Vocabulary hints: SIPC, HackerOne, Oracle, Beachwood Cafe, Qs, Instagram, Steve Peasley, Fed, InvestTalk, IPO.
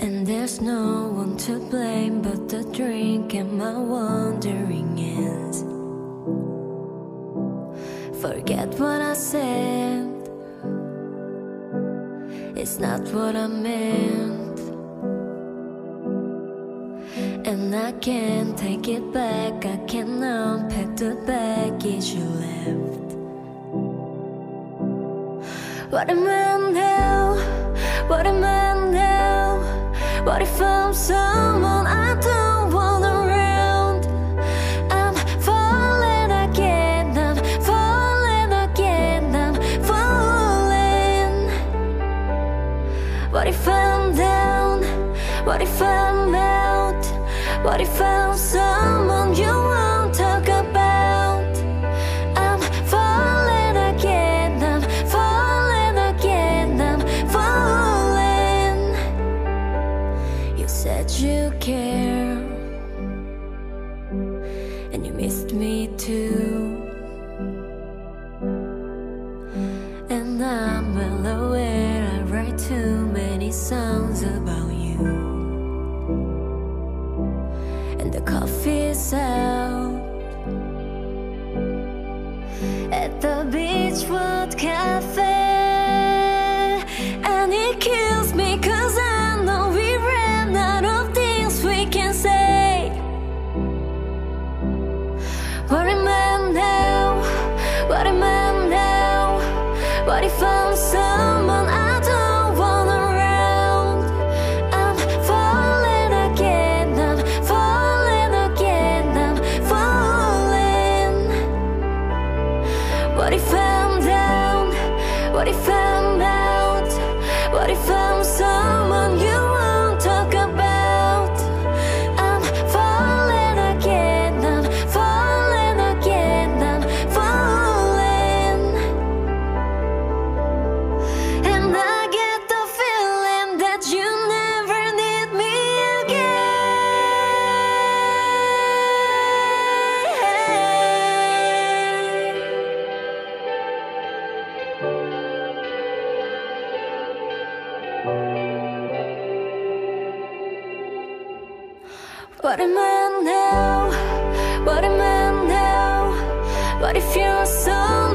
And there's no one to blame but the drink and my wandering hands. Forget what I said, it's not what I meant. And I can't take it back, I can't unpack the baggage you left. What am I now? What am I now? What if I'm someone I don't want around? I'm falling again, I'm falling again, I'm falling. What if I'm down? What if I'm out? What if I'm someone you won't talk about? I'm falling again, I'm falling again, I'm falling. Said you care, and you missed me too. And I'm well aware I write too many songs about you. And the coffee's out at the Beachwood Cafe, and it kills me 'cause I know we ran out of things we can say. What am I now? What am I now? What if I'm someone I don't want around? I'm falling again, I'm falling again, I'm falling. What if I'm down? What if I'm out? What if I'm someone you won't talk about? I'm falling again, I'm falling again, I'm falling. And I get the feeling that you never need me again. What am I now? What am I now? What if you're so